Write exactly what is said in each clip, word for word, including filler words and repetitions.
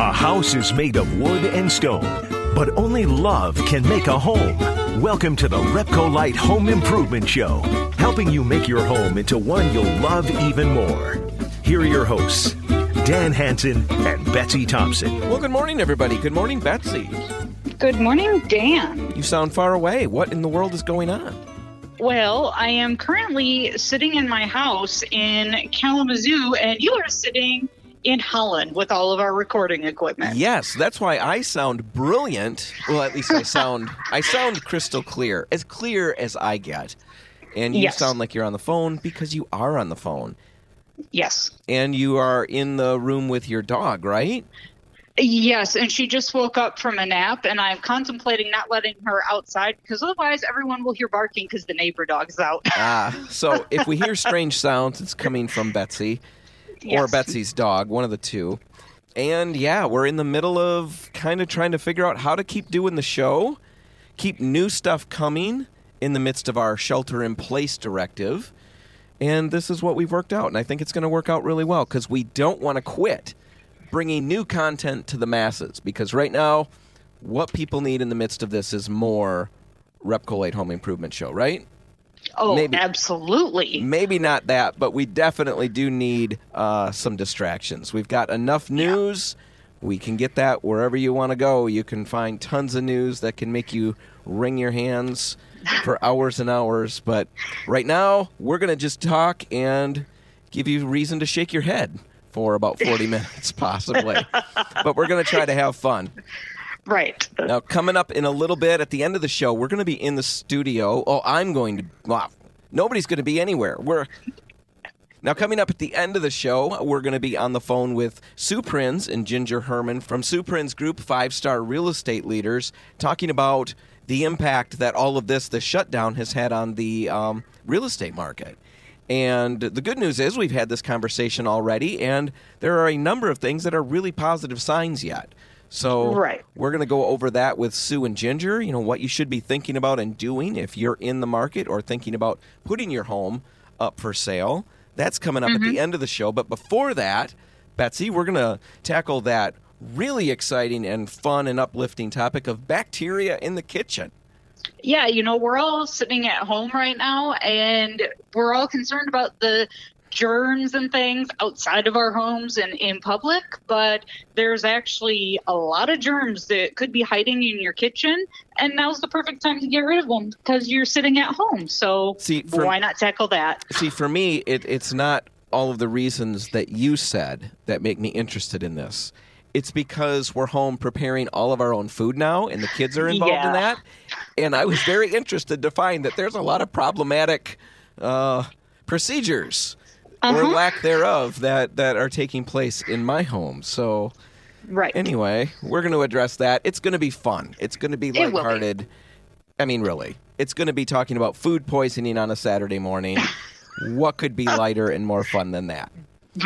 A house is made of wood and stone, but only love can make a home. Welcome to the RepcoLite Home Improvement Show, helping you make your home into one you'll love even more. Here are your hosts, Dan Hansen and Betsy Thompson. Well, good morning, everybody. Good morning, Betsy. Good morning, Dan. You sound far away. What in the world is going on? Well, I am currently sitting in my house in Kalamazoo, and you are sitting in Holland with all of our recording equipment. Yes, that's why I sound brilliant. Well, at least I sound I sound crystal clear, as clear as I get. And you yes. sound like you're on the phone because you are on the phone. Yes. And you are in the room with your dog, right? Yes, and she just woke up from a nap, and I'm contemplating not letting her outside because otherwise everyone will hear barking because the neighbor dog's out. Ah, so if we hear strange sounds, it's coming from Betsy yes. or Betsy's dog, one of the two. And yeah, we're in the middle of kind of trying to figure out how to keep doing the show, keep new stuff coming in the midst of our shelter-in-place directive. And this is what we've worked out, and I think it's going to work out really well because we don't want to quit bringing new content to the masses, because right now what people need in the midst of this is more RepcoLite Home Improvement Show, right? Oh, maybe, absolutely. Maybe not that, but we definitely do need uh, some distractions. We've got enough news. Yeah. We can get that wherever you want to go. You can find tons of news that can make you wring your hands for hours and hours. But right now we're going to just talk and give you reason to shake your head for about forty minutes, possibly. But we're going to try to have fun. Right. Now, coming up in a little bit at the end of the show, we're going to be in the studio. Oh, I'm going to... Wow. Nobody's going to be anywhere. We're Now, coming up at the end of the show, we're going to be on the phone with Sue Prins and Ginger Herman from Sue Prins Group Five Star Real Estate Leaders, talking about the impact that all of this, the shutdown, has had on the um, real estate market. And the good news is we've had this conversation already, and there are a number of things that are really positive signs yet. So right. we're going to go over that with Sue and Ginger, you know, what you should be thinking about and doing if you're in the market or thinking about putting your home up for sale. That's coming up mm-hmm. at the end of the show. But before that, Betsy, we're going to tackle that really exciting and fun and uplifting topic of bacteria in the kitchen. Yeah, you know, we're all sitting at home right now, and we're all concerned about the germs and things outside of our homes and in public, but there's actually a lot of germs that could be hiding in your kitchen, and now's the perfect time to get rid of them because you're sitting at home, so see, for, why not tackle that? See, for me, it, it's not all of the reasons that you said that make me interested in this. It's because we're home preparing all of our own food now, and the kids are involved yeah. in that. And I was very interested to find that there's a lot of problematic uh, procedures uh-huh. or lack thereof that, that are taking place in my home. So right. anyway, we're going to address that. It's going to be fun. It's going to be lighthearted. Be. I mean, really. It's going to be talking about food poisoning on a Saturday morning. What could be lighter and more fun than that?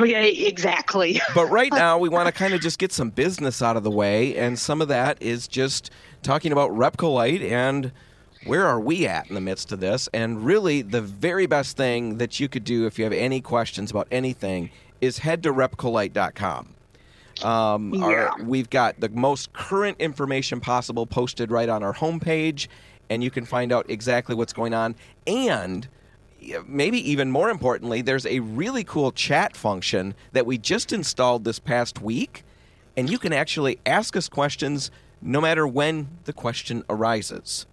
Yeah, exactly. But right now, we want to kind of just get some business out of the way, and some of that is just talking about RepcoLite and where are we at in the midst of this. And really, the very best thing that you could do if you have any questions about anything is head to RepcoLite dot com. Um, yeah. our, we've got the most current information possible posted right on our homepage, and you can find out exactly what's going on. And maybe even more importantly, there's a really cool chat function that we just installed this past week, and you can actually ask us questions no matter when the question arises.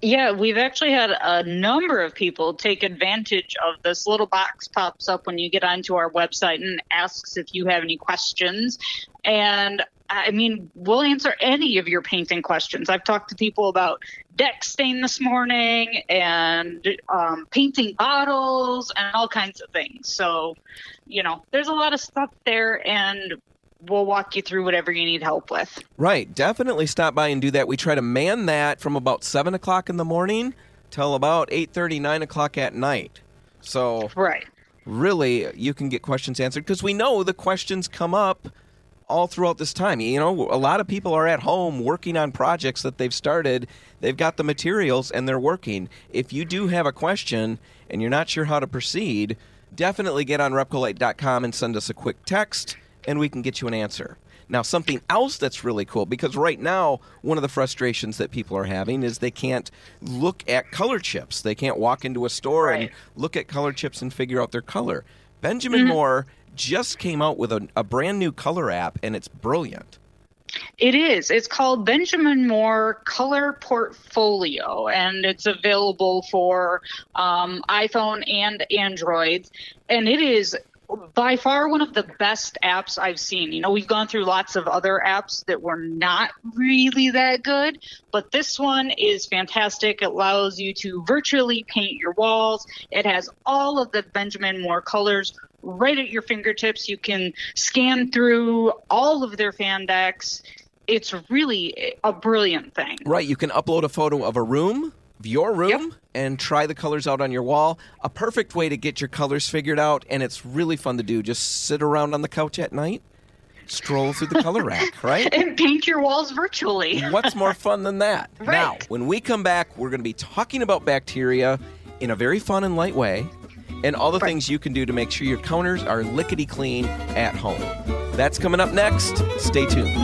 Yeah, we've actually had a number of people take advantage of this little box pops up when you get onto our website and asks if you have any questions. And I mean, we'll answer any of your painting questions. I've talked to people about deck stain this morning and um, painting bottles and all kinds of things. So, you know, there's a lot of stuff there, and we'll walk you through whatever you need help with. Right. Definitely stop by and do that. We try to man that from about seven o'clock in the morning till about eight thirty, nine o'clock at night. So right. really, you can get questions answered because we know the questions come up all throughout this time. You know, a lot of people are at home working on projects that they've started. They've got the materials and they're working. If you do have a question and you're not sure how to proceed, definitely get on RepcoLite dot com and send us a quick text, and we can get you an answer. Now, something else that's really cool, because right now, one of the frustrations that people are having is they can't look at color chips. They can't walk into a store right. and look at color chips and figure out their color. Benjamin mm-hmm. Moore just came out with a, a brand new color app, and it's brilliant. It is. It's called Benjamin Moore Color Portfolio, and it's available for um, iPhone and Android. And it is by far one of the best apps I've seen. You know, we've gone through lots of other apps that were not really that good, but this one is fantastic. It allows you to virtually paint your walls. It has all of the Benjamin Moore colors right at your fingertips. You can scan through all of their fan decks. It's really a brilliant thing. Right. You can upload a photo of a room, of your room, yep. and try the colors out on your wall. A perfect way to get your colors figured out, and it's really fun to do. Just sit around on the couch at night, stroll through the color rack, right? And paint your walls virtually. What's more fun than that? Right. Now, when we come back, we're going to be talking about bacteria in a very fun and light way, and all the right. things you can do to make sure your counters are lickety-clean at home. That's coming up next. Stay tuned.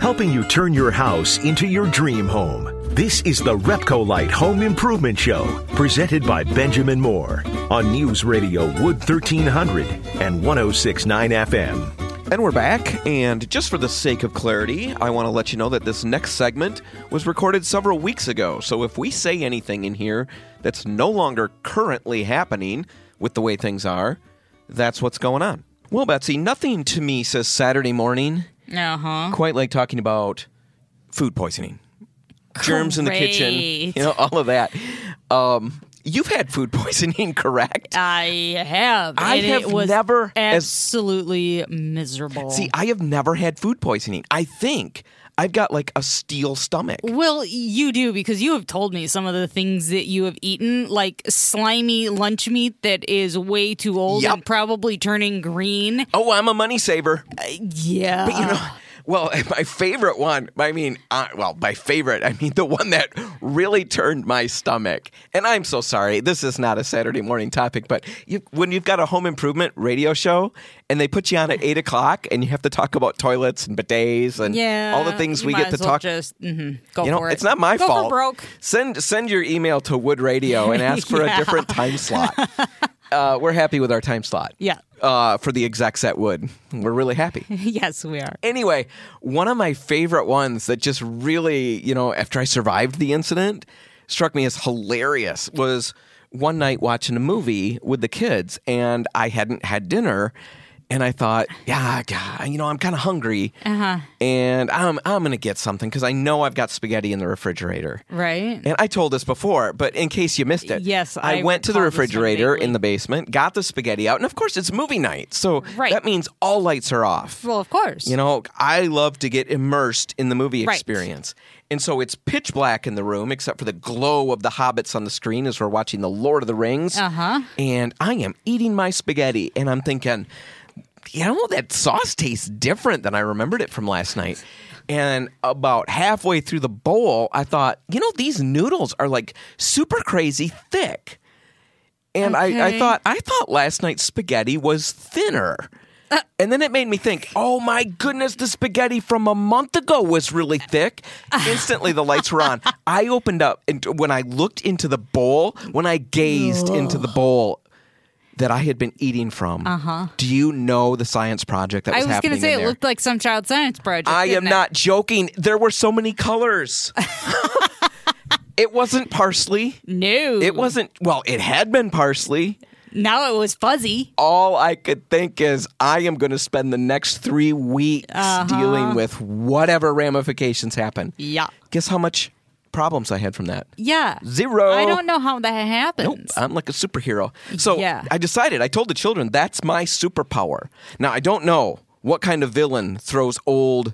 Helping you turn your house into your dream home. This is the RepcoLite Home Improvement Show, presented by Benjamin Moore on News Radio Wood thirteen hundred and one oh six point nine F M. And we're back, and just for the sake of clarity, I want to let you know that this next segment was recorded several weeks ago. So if we say anything in here that's no longer currently happening with the way things are, that's what's going on. Well, Betsy, nothing to me says Saturday morning uh-huh. quite like talking about food poisoning, Correct. germs in the kitchen, you know, all of that. Um You've had food poisoning, correct? I have. I and have it was never absolutely as, miserable. See, I have never had food poisoning. I think I've got like a steel stomach. Well, you do, because you have told me some of the things that you have eaten, like slimy lunch meat that is way too old yep. and probably turning green. Oh, I'm a money saver. Uh, yeah. But you know. Well, my favorite one, I mean, uh, well, my favorite, I mean, the one that really turned my stomach. And I'm so sorry. This is not a Saturday morning topic, but you, when you've got a home improvement radio show and they put you on at eight o'clock and you have to talk about toilets and bidets and yeah, all the things we get to well talk. Just, mm-hmm, go you know, for it. It's not my go fault. Go for broke. Send, send your email to Wood Radio and ask for yeah. a different time slot. Uh, we're happy with our time slot. Yeah. Uh, for the execs at Wood. We're really happy. Yes, we are. Anyway, one of my favorite ones that just really, you know, after I survived the incident, struck me as hilarious was one night watching a movie with the kids, and I hadn't had dinner, and I thought, yeah, God, you know, I'm kind of hungry, uh-huh. and I'm I'm going to get something because I know I've got spaghetti in the refrigerator. Right. And I told this before, but in case you missed it, yes, I, I went to the refrigerator in the basement, got the spaghetti out, and of course it's movie night, so right. that means all lights are off. Well, of course. You know, I love to get immersed in the movie right. experience. And so it's pitch black in the room, except for the glow of the hobbits on the screen as we're watching The Lord of the Rings. Uh-huh. And I am eating my spaghetti, and I'm thinking, you know, that sauce tastes different than I remembered it from last night. And about halfway through the bowl, I thought, you know, these noodles are like super crazy thick. And okay. I, I thought, I thought last night's spaghetti was thinner. Uh, and then it made me think, oh my goodness, the spaghetti from a month ago was really thick. Instantly, the lights were on. I opened up, and when I looked into the bowl, when I gazed Ugh. into the bowl that I had been eating from, uh-huh. do you know the science project that was happening in there? I was going to say, it looked like some child science project. I am it? not joking. There were so many colors. It wasn't parsley. No. It wasn't, well, it had been parsley. Now it was fuzzy. All I could think is I am going to spend the next three weeks uh-huh. dealing with whatever ramifications happen. Yeah. Guess how much problems I had from that? Yeah. Zero. I don't know how that happens. Nope. I'm like a superhero. So yeah. I decided, I told the children, that's my superpower. Now, I don't know what kind of villain throws old,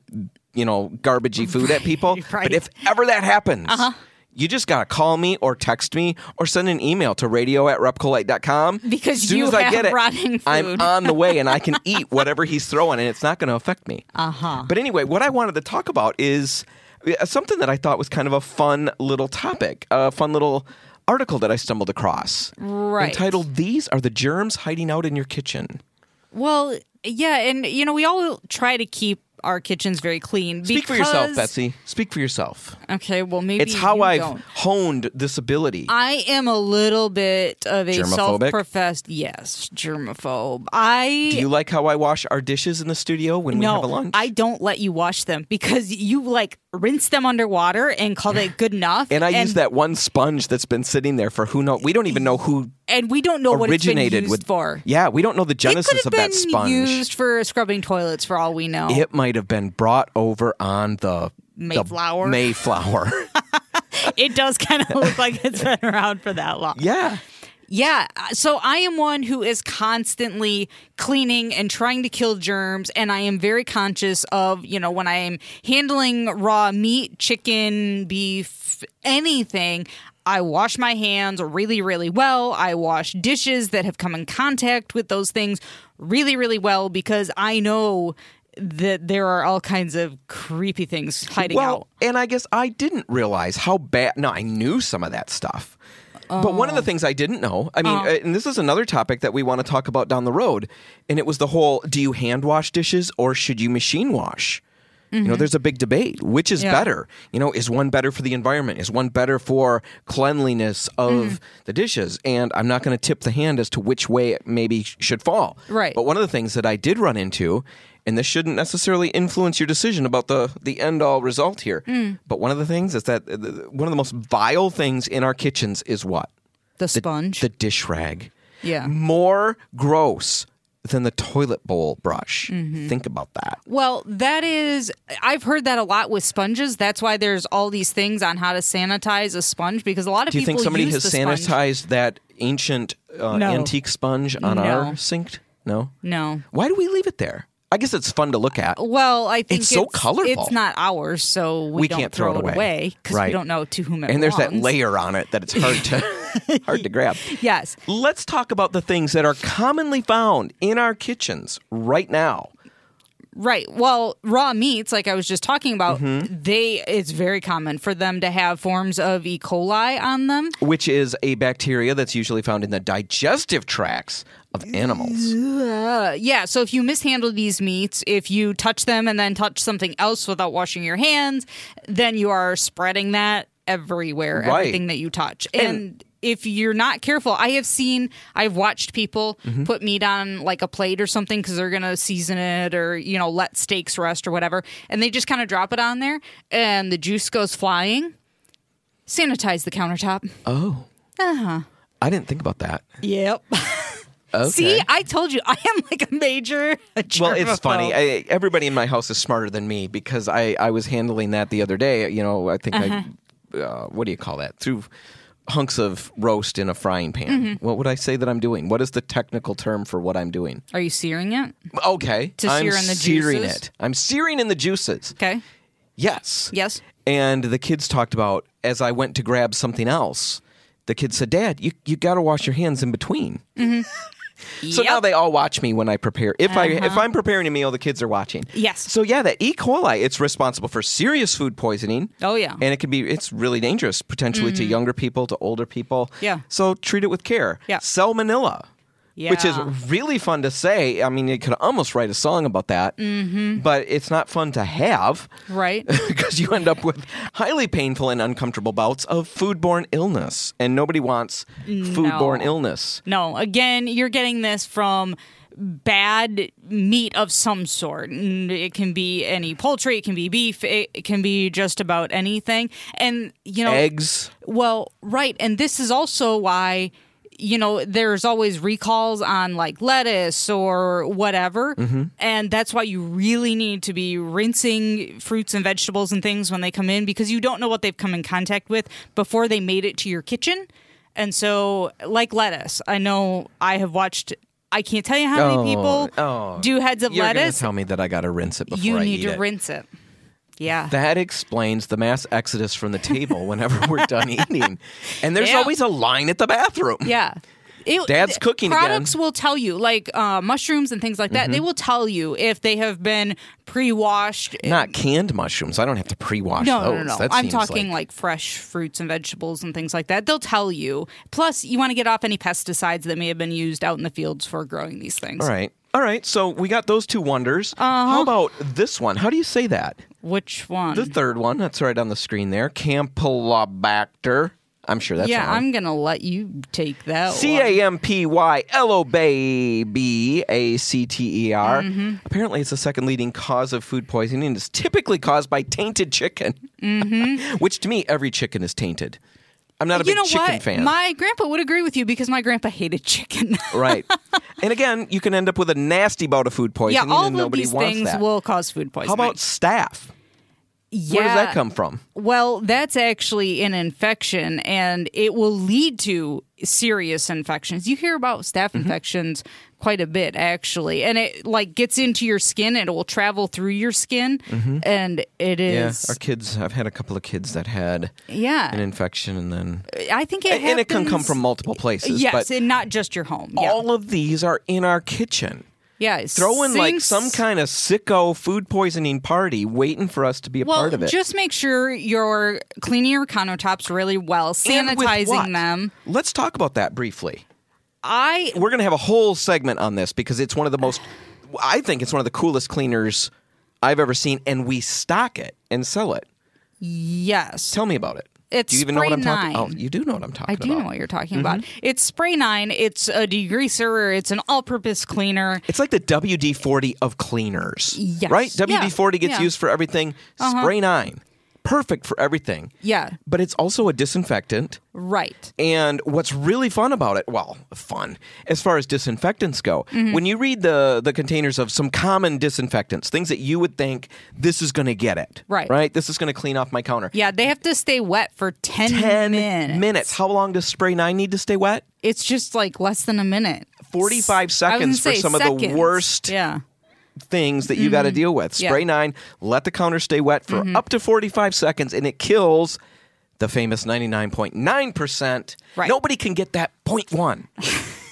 you know, garbagey food at people. Right. But if ever that happens, uh-huh. you just got to call me or text me or send an email to radio at repcolite dot com. Because soon you as have I get it, rotting food. I'm on the way and I can eat whatever he's throwing and it's not going to affect me. Uh-huh. But anyway, what I wanted to talk about is something that I thought was kind of a fun little topic, a fun little article that I stumbled across. Right. Entitled, These Are the Germs Hiding Out in Your Kitchen. Well, yeah, and, you know, we all try to keep our kitchens very clean. Speak for yourself, Betsy. Speak for yourself. Okay, well, maybe it's how I've don't. honed this ability. I am a little bit of a self-professed, yes, germaphobe. I do you like how I wash our dishes in the studio when no, we have a lunch? I don't let you wash them because you like rinse them underwater and call it good enough. And I and, use that one sponge that's been sitting there for who knows. We don't even know who. And we don't know what it's been used with, for. Yeah, we don't know the genesis of that sponge. It could have been used for scrubbing toilets for all we know. It might have been brought over on the Mayflower. The Mayflower. It does kind of look like it's been around for that long. Yeah. Yeah. So I am one who is constantly cleaning and trying to kill germs. And I am very conscious of, you know, when I am handling raw meat, chicken, beef, anything, I wash my hands really, really well. I wash dishes that have come in contact with those things really, really well because I know that there are all kinds of creepy things hiding well, out. Well, and I guess I didn't realize how bad... No, I knew some of that stuff. Oh. But one of the things I didn't know, I mean, oh. and this is another topic that we want to talk about down the road, and it was the whole, do you hand wash dishes or should you machine wash? Mm-hmm. You know, there's a big debate. Which is yeah. better? You know, is one better for the environment? Is one better for cleanliness of mm-hmm. the dishes? And I'm not going to tip the hand as to which way it maybe should fall. Right. But one of the things that I did run into, and this shouldn't necessarily influence your decision about the, the end-all result here, mm. but one of the things is that one of the most vile things in our kitchens is what? The sponge. The, the dish rag. Yeah. More gross than the toilet bowl brush. Mm-hmm. Think about that. Well, that is, I've heard that a lot with sponges. That's why there's all these things on how to sanitize a sponge because a lot of people use the sponge. Do you think somebody has sanitized that ancient uh, no. antique sponge on no. our sink? No? No. Why do we leave it there? I guess it's fun to look at. Well, I think it's, it's so colorful. It's not ours, so we, we don't can't throw, throw it away because right. we don't know to whom it and belongs. And there's that layer on it that it's hard to hard to grab. Yes. Let's talk about the things that are commonly found in our kitchens right now. Right. Well, raw meats, like I was just talking about, mm-hmm. they it's very common for them to have forms of E. coli on them, which is a bacteria that's usually found in the digestive tracts of animals. Uh, yeah. So if you mishandle these meats, if you touch them and then touch something else without washing your hands, then you are spreading that everywhere, right. everything that you touch. And, and if you're not careful, I have seen, I've watched people mm-hmm. put meat on like a plate or something because they're going to season it or, you know, let steaks rest or whatever. And they just kind of drop it on there and the juice goes flying. Sanitize the countertop. Oh. Uh-huh. I didn't think about that. Yep. Okay. See, I told you, I am like a major germaphobe. Well, it's funny. I, everybody in my house is smarter than me because I, I was handling that the other day. You know, I think uh-huh. I, uh, what do you call that? Threw hunks of roast in a frying pan. Mm-hmm. What would I say that I'm doing? What is the technical term for what I'm doing? Are you searing it? Okay. To I'm sear in the searing juices? it. I'm searing in the juices. Okay. Yes. Yes. And the kids talked about, as I went to grab something else, the kids said, Dad, you, you got to wash your hands in between. Mm-hmm. So yep. now they all watch me when I prepare. If uh-huh. I if I'm preparing a meal, the kids are watching. Yes. So yeah, that E. coli, it's responsible for serious food poisoning. Oh yeah. And it can be it's really dangerous potentially mm-hmm. to younger people, to older people. Yeah. So treat it with care. Yeah. Salmonella. Yeah. Which is really fun to say. I mean, you could almost write a song about that, mm-hmm. but it's not fun to have. Right. Because you end up with highly painful and uncomfortable bouts of foodborne illness, and nobody wants foodborne no. illness. No. Again, you're getting this from bad meat of some sort. It can be any poultry, it can be beef, it can be just about anything. And, you know, eggs. Well, right. And this is also why, you know, there's always recalls on like lettuce or whatever. Mm-hmm. And that's why you really need to be rinsing fruits and vegetables and things when they come in because you don't know what they've come in contact with before they made it to your kitchen. And so, like lettuce, I know I have watched, I can't tell you how many oh, people oh, do heads of you're lettuce. You're going to tell me that I got to rinse it before you I eat it. You need to rinse it. Yeah. That explains the mass exodus from the table whenever we're done eating. And there's yeah. always a line at the bathroom. Yeah. It, Dad's cooking products again. Products will tell you, like uh, mushrooms and things like that. Mm-hmm. They will tell you if they have been pre-washed. Not canned mushrooms. I don't have to pre-wash no, those. No, no, no. That I'm talking like... like fresh fruits and vegetables and things like that. They'll tell you. Plus, you want to get off any pesticides that may have been used out in the fields for growing these things. All right. All right. So we got those two wonders. Uh-huh. How about this one? How do you say that? Which one? The third one. That's right on the screen there. Campylobacter. I'm sure that's yeah, wrong. Yeah, I'm going to let you take that C A M P Y L O B A C T E R. Mm-hmm. Apparently, it's the second leading cause of food poisoning, and it's typically caused by tainted chicken, mm-hmm. which to me, every chicken is tainted. I'm not a you big know chicken what? fan. My grandpa would agree with you because my grandpa hated chicken. Right. And again, you can end up with a nasty bout of food poisoning, yeah, all and of nobody these wants things that. Will cause food poisoning. How about staph? Yeah. Where does that come from? Well, that's actually an infection, and it will lead to serious infections. You hear about staph mm-hmm. infections quite a bit, actually, and it like gets into your skin, and it will travel through your skin, mm-hmm. and it is. Yeah, our kids. I've had a couple of kids that had yeah. an infection, and then I think it and, happens, and it can come from multiple places. Yes, but and not just your home. Yeah. All of these are in our kitchen. Yeah, throw in like some kind of sicko food poisoning party waiting for us to be a well, part of it. Just make sure you're cleaning your countertops really well, sanitizing them. Let's talk about that briefly. I We're going to have a whole segment on this because it's one of the most, I think it's one of the coolest cleaners I've ever seen, and we stock it and sell it. Yes. Tell me about it. It's do you even Spray know what I'm Nine. Talking about? Oh, you do know what I'm talking about. I do about. know what you're talking mm-hmm. about. It's Spray Nine. It's a degreaser. It's an all-purpose cleaner. It's like the W D forty of cleaners. Yes. Right? W D forty yeah. gets yeah. used for everything. Uh-huh. Spray Nine. Perfect for everything. Yeah. But it's also a disinfectant. Right. And what's really fun about it, well, fun, as far as disinfectants go, mm-hmm. when you read the the containers of some common disinfectants, things that you would think, this is going to get it. Right. Right? This is going to clean off my counter. Yeah, they have to stay wet for ten minutes. ten minutes. How long does Spray Nine need to stay wet? It's just like less than a minute. forty-five seconds for some seconds. of the worst. Yeah. Things that you mm-hmm. got to deal with. Spray yeah. nine, let the counter stay wet for mm-hmm. up to forty-five seconds, and it kills the famous ninety-nine point nine percent. Right. Nobody can get that zero point one.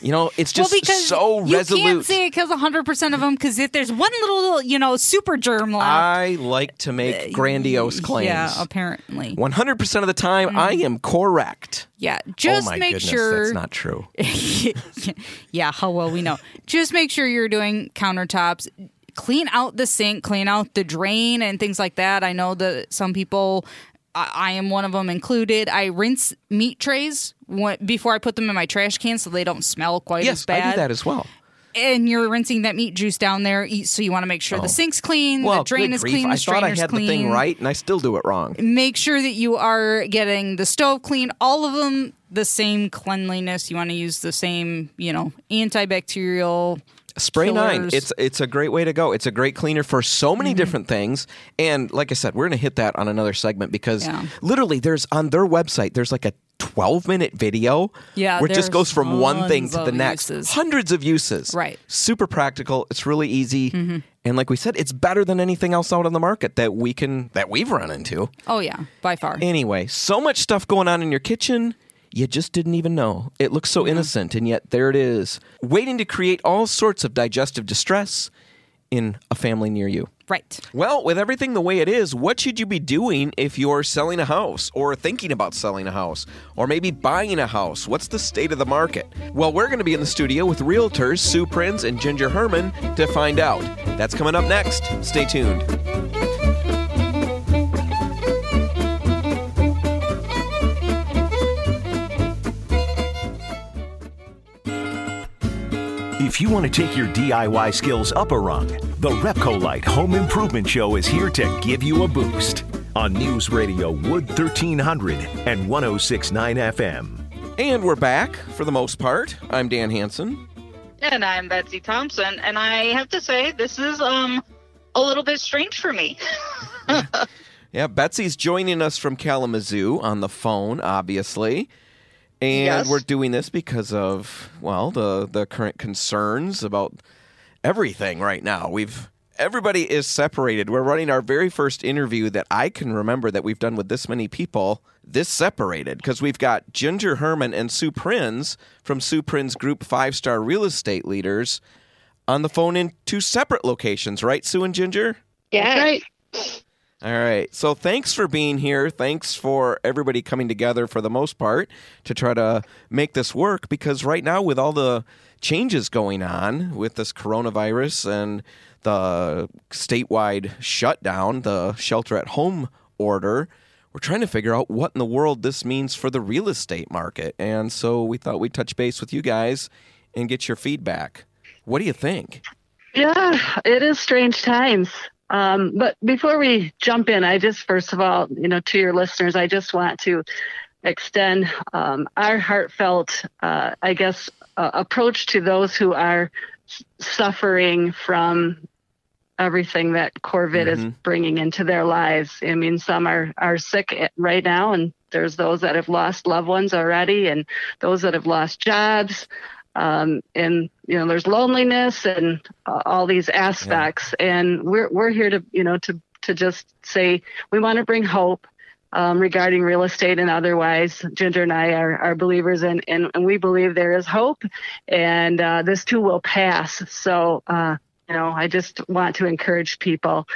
You know, it's just well, so resolute. You can't say it kills one hundred percent of them because if there's one little, you know, super germ left. I like to make uh, grandiose claims. Yeah, apparently. one hundred percent of the time, mm. I am correct. Yeah, just oh my make goodness, sure. That's not true. Yeah, how well we know. Just make sure you're doing countertops. Clean out the sink, clean out the drain and things like that. I know that some people... I am one of them included. I rinse meat trays before I put them in my trash can so they don't smell quite yes, as bad. Yes, I do that as well. And you're rinsing that meat juice down there, so you want to make sure oh. the sink's clean, well, the drain is grief. clean, the I strainer's clean. I thought I had clean. the thing right, and I still do it wrong. Make sure that you are getting the stove clean, all of them the same cleanliness. You want to use the same, you know, antibacterial... Spray Killers. Nine, it's it's a great way to go. It's a great cleaner for so many mm-hmm. different things. And like I said, we're going to hit that on another segment because yeah. literally there's on their website, there's like a twelve minute video yeah, where it just goes from one thing to the next. Uses. Hundreds of uses. Right. Super practical. It's really easy. Mm-hmm. And like we said, it's better than anything else out on the market that we can that we've run into. Oh, yeah. By far. Anyway, so much stuff going on in your kitchen. You just didn't even know. It looks so innocent, and yet there it is, waiting to create all sorts of digestive distress in a family near you. Right. Well, with everything the way it is, what should you be doing if you're selling a house or thinking about selling a house or maybe buying a house? What's the state of the market? Well, we're going to be in the studio with realtors Sue Prins and Ginger Herman to find out. That's coming up next. Stay tuned. If you want to take your D I Y skills up a rung, the RepcoLite Home Improvement Show is here to give you a boost on News Radio Wood thirteen hundred and one oh six point nine F M. And we're back for the most part. I'm Dan Hansen. And I'm Betsy Thompson. And I have to say, this is um a little bit strange for me. Yeah, Betsy's joining us from Kalamazoo on the phone, obviously. And yes. we're doing this because of, well, the, the current concerns about everything right now. We've everybody is separated. We're running our very first interview that I can remember that we've done with this many people, this separated, because we've got Ginger Herman and Sue Prins from Sue Prins Group Five Star Real Estate Leaders on the phone in two separate locations, right, Sue and Ginger? Yeah. Right. All right. So thanks for being here. Thanks for everybody coming together for the most part to try to make this work, because right now with all the changes going on with this coronavirus and the statewide shutdown, the shelter at home order, we're trying to figure out what in the world this means for the real estate market. And so we thought we'd touch base with you guys and get your feedback. What do you think? Yeah, it is strange times. Um, but before we jump in, I just, first of all, you know, to your listeners, I just want to extend um, our heartfelt, uh, I guess, uh, approach to those who are suffering from everything that COVID mm-hmm. is bringing into their lives. I mean, some are, are sick right now, and there's those that have lost loved ones already, and those that have lost jobs. Um, and, you know, there's loneliness and uh, all these aspects. Yeah. And we're we're here to, you know, to, to just say we want to bring hope um, regarding real estate and otherwise. Ginger and I are, are believers in, and, and we believe there is hope, and uh, this too will pass. So, uh, you know, I just want to encourage people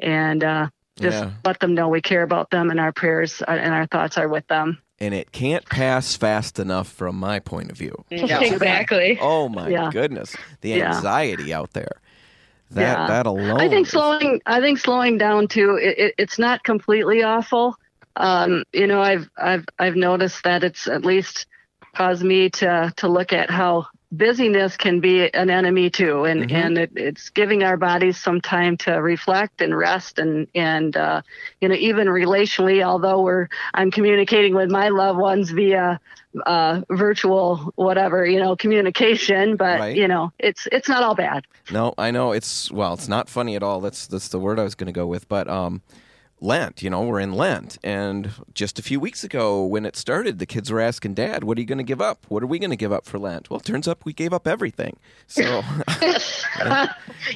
and uh, just yeah. let them know we care about them, and our prayers and our thoughts are with them. And it can't pass fast enough from my point of view. Yeah. Exactly. Oh, my yeah. goodness. The anxiety yeah. out there. That yeah. that alone. I think slowing, I think slowing down, too, it, it, it's not completely awful. Um, you know, I've I've I've noticed that it's at least caused me to, to look at how busyness can be an enemy, too. And, mm-hmm. and it, it's giving our bodies some time to reflect and rest and, and uh, you know, even relationally, although we're I'm communicating with my loved ones via uh, virtual whatever, you know, communication. But, right. you know, it's it's not all bad. No, I know it's well, it's not funny at all. That's that's the word I was going to go with. But um, Lent, you know, we're in Lent. And just a few weeks ago when it started, the kids were asking Dad, what are you going to give up? What are we going to give up for Lent? Well, it turns up we gave up everything. So,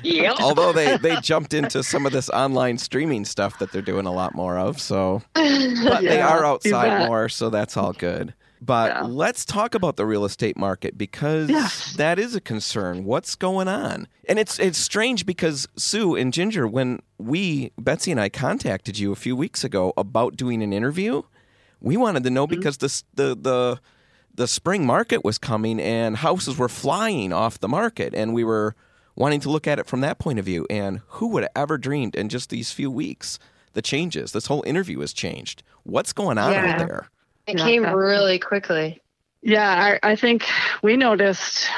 yep. although they, they jumped into some of this online streaming stuff that they're doing a lot more of. So, but yeah, they are outside more, so that's all good. But yeah. let's talk about the real estate market, because yes. that is a concern. What's going on? And it's it's strange because, Sue and Ginger, when we, Betsy and I, contacted you a few weeks ago about doing an interview, we wanted to know mm-hmm. because the, the the the spring market was coming and houses were flying off the market, and we were wanting to look at it from that point of view. And who would have ever dreamed in just these few weeks the changes? This whole interview has changed. What's going on yeah. out there? It came really quickly. Yeah, I, I think we noticed,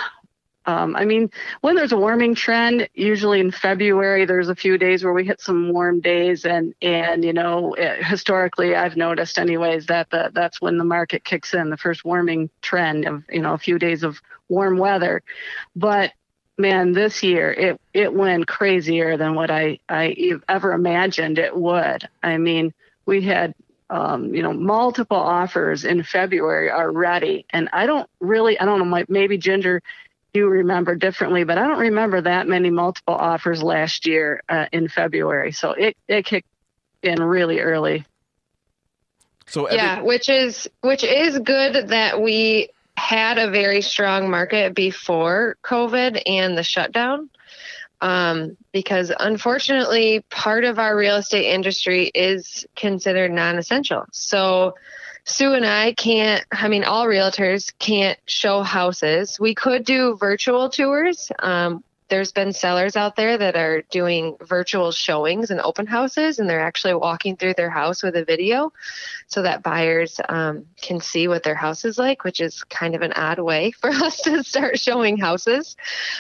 um, I mean, when there's a warming trend, usually in February, there's a few days where we hit some warm days. And, and you know, it, historically, I've noticed anyways that the, that's when the market kicks in, the first warming trend of, you know, a few days of warm weather. But, man, this year, it, it went crazier than what I, I ever imagined it would. I mean, we had... Um, you know, multiple offers in February already. And I don't really, I don't know, maybe Ginger, you remember differently, but I don't remember that many multiple offers last year uh, in February. So it, it kicked in really early. So every- yeah, which is, which is good that we had a very strong market before COVID and the shutdown. Um, because unfortunately, part of our real estate industry is considered non-essential. So Sue and I can't, I mean, all realtors can't show houses. We could do virtual tours. Um, there's been sellers out there that are doing virtual showings and open houses, and they're actually walking through their house with a video so that buyers um, can see what their house is like, which is kind of an odd way for us to start showing houses.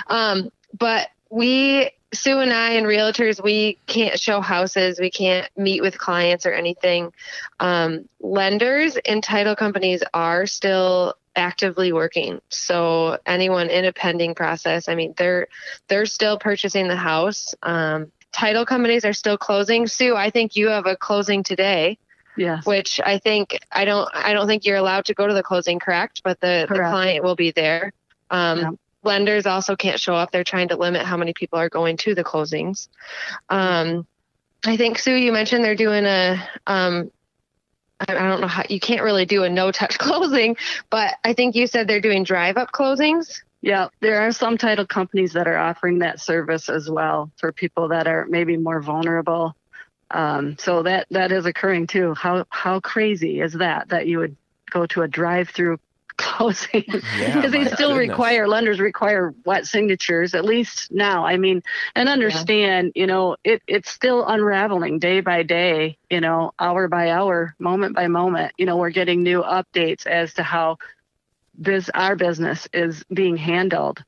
Um, but We, Sue and I and realtors, we can't show houses. We can't meet with clients or anything. Um, lenders and title companies are still actively working. So anyone in a pending process, I mean, they're they're still purchasing the house. Um, title companies are still closing. Sue, I think you have a closing today. Yes. Which I think, I don't I don't think you're allowed to go to the closing, correct? But the, correct. the client will be there. Um, yeah. lenders also can't show up. They're trying to limit how many people are going to the closings. Um, I think, Sue, you mentioned they're doing a, um, I, I don't know how, you can't really do a no-touch closing, but I think you said they're doing drive-up closings. Yeah, there are some title companies that are offering that service as well for people that are maybe more vulnerable. Um, so that, that is occurring too. How how crazy is that, that you would go to a drive-through closing? Because yeah, they still goodness. require, lenders require wet signatures, at least now. I mean, and understand, yeah. you know, it, it's still unraveling day by day, you know, hour by hour, moment by moment. You know, we're getting new updates as to how biz, our business is being handled.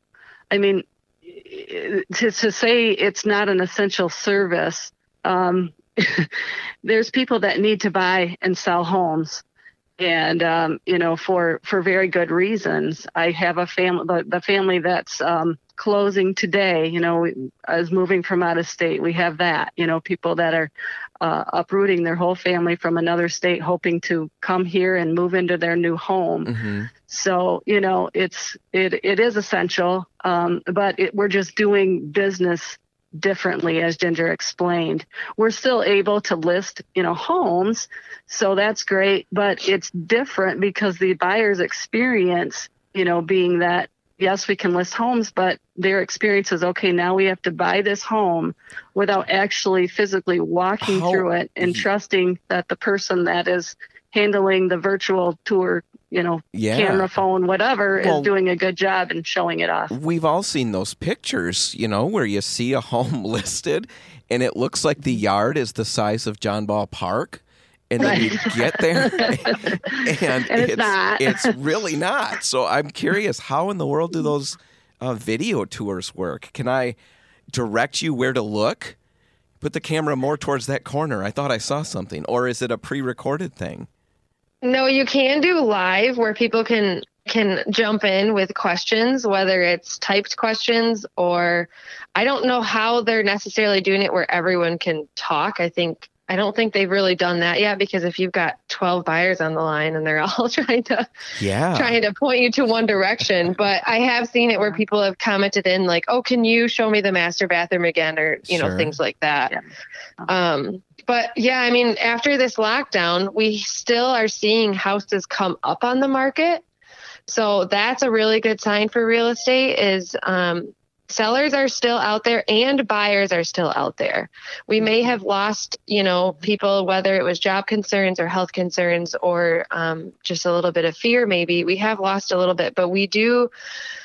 I mean, to, to say it's not an essential service, um, there's people that need to buy and sell homes, and um, you know, for, for very good reasons. I have a family, the, the family that's um, closing today, you know, is moving from out of state. We have that, you know, people that are uh, uprooting their whole family from another state, hoping to come here and move into their new home. Mm-hmm. So, you know, it's, it, it is essential, um, but it, we're just doing business differently, as Ginger explained. We're still able to list, you know, homes, so that's great, but it's different because the buyer's experience, you know, being that, yes, we can list homes, but their experience is, okay, now we have to buy this home without actually physically walking oh. through it and trusting that the person that is handling the virtual tour, you know, yeah. camera, phone, whatever, well, is doing a good job and showing it off. We've all seen those pictures, you know, where you see a home listed and it looks like the yard is the size of John Ball Park. And then you get there and, and it's, it's not. It's really not. So I'm curious, how in the world do those uh, video tours work? Can I direct you where to look? Put the camera more towards that corner. I thought I saw something. Or is it a pre-recorded thing? No, you can do live where people can can jump in with questions, whether it's typed questions or I don't know how they're necessarily doing it where everyone can talk. I think I don't think they've really done that yet, because if you've got twelve buyers on the line and they're all trying to yeah. trying to point you to one direction. But I have seen it where people have commented in like, oh, can you show me the master bathroom again? Or, you sure. know, things like that. Yeah. Um, But yeah, I mean, after this lockdown, we still are seeing houses come up on the market. So that's a really good sign for real estate is um, sellers are still out there and buyers are still out there. We may have lost, you know, people, whether it was job concerns or health concerns or um, just a little bit of fear, maybe we have lost a little bit, but we do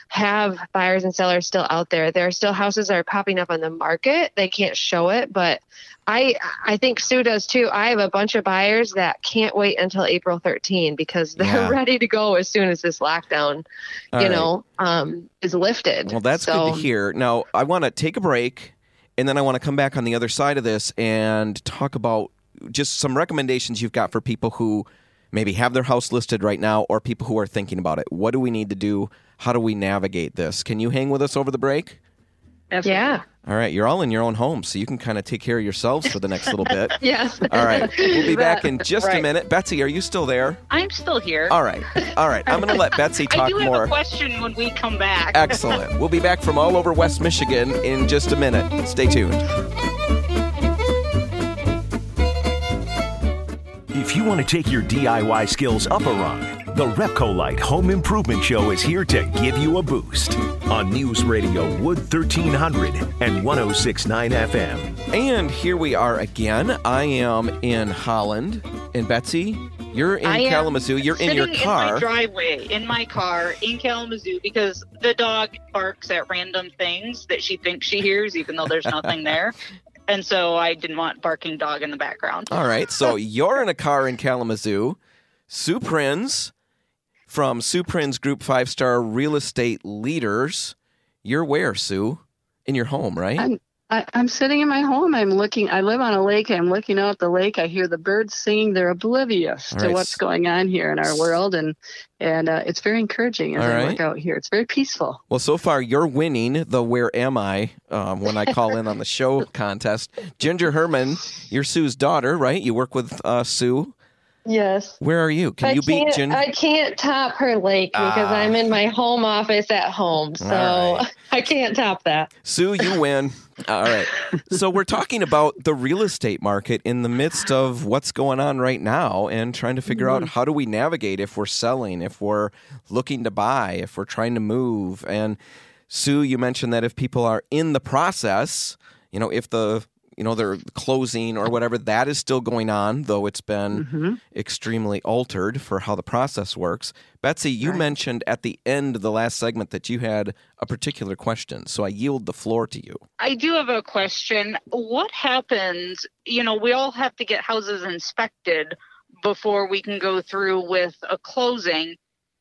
have buyers and sellers still out there. There are still houses that are popping up on the market. They can't show it, but I I think Sue does too. I have a bunch of buyers that can't wait until April thirteenth because they're yeah. ready to go as soon as this lockdown, All you right. know, um, is lifted. Well, that's so good to hear. Now, I want to take a break, and then I want to come back on the other side of this and talk about just some recommendations you've got for people who maybe have their house listed right now or people who are thinking about it. What do we need to do? How do we navigate this? Can you hang with us over the break? Absolutely. Yeah. All right. You're all in your own home, so you can kind of take care of yourselves for the next little bit. Yes. All right. We'll be back in just right. a minute. Betsy, are you still there? I'm still here. All right. All right. I'm going to let Betsy talk more. I do have more. a question when we come back. Excellent. We'll be back from all over West Michigan in just a minute. Stay tuned. If you want to take your D I Y skills up a rung, the RepcoLite Home Improvement Show is here to give you a boost on News Radio Wood thirteen hundred and one oh six point nine F M. And here we are again. I am in Holland. And Betsy, you're in I Kalamazoo. You're in your car. In my driveway, in my car, in Kalamazoo, because the dog barks at random things that she thinks she hears, even though there's nothing there. And so I didn't want barking dog in the background. All right. So you're in a car in Kalamazoo. Sue Prins. From Sue Prins Group Five Star Real Estate Leaders. You're where, Sue? In your home, right? I'm I, I'm sitting in my home. I'm looking. I live on a lake. I'm looking out at the lake. I hear the birds singing. They're oblivious All to right. what's going on here in our world, and and uh, it's very encouraging as All I right. look out here. It's very peaceful. Well, so far you're winning the "Where am I?" Um, when I call in on the show contest. Ginger Herman, you're Sue's daughter, right? You work with uh, Sue. Yes. Where are you? Can I you beat Ginger? I can't top her lake because uh, I'm in my home office at home. So right. I can't top that. Sue, you win. All right. So we're talking about the real estate market in the midst of what's going on right now and trying to figure mm-hmm. out how do we navigate if we're selling, if we're looking to buy, if we're trying to move. And Sue, you mentioned that if people are in the process, you know, if the you know, they're closing or whatever, that is still going on, though it's been mm-hmm. extremely altered for how the process works. Betsy, you right. mentioned at the end of the last segment that you had a particular question, so I yield the floor to you. I do have a question. What happens, you know, we all have to get houses inspected before we can go through with a closing.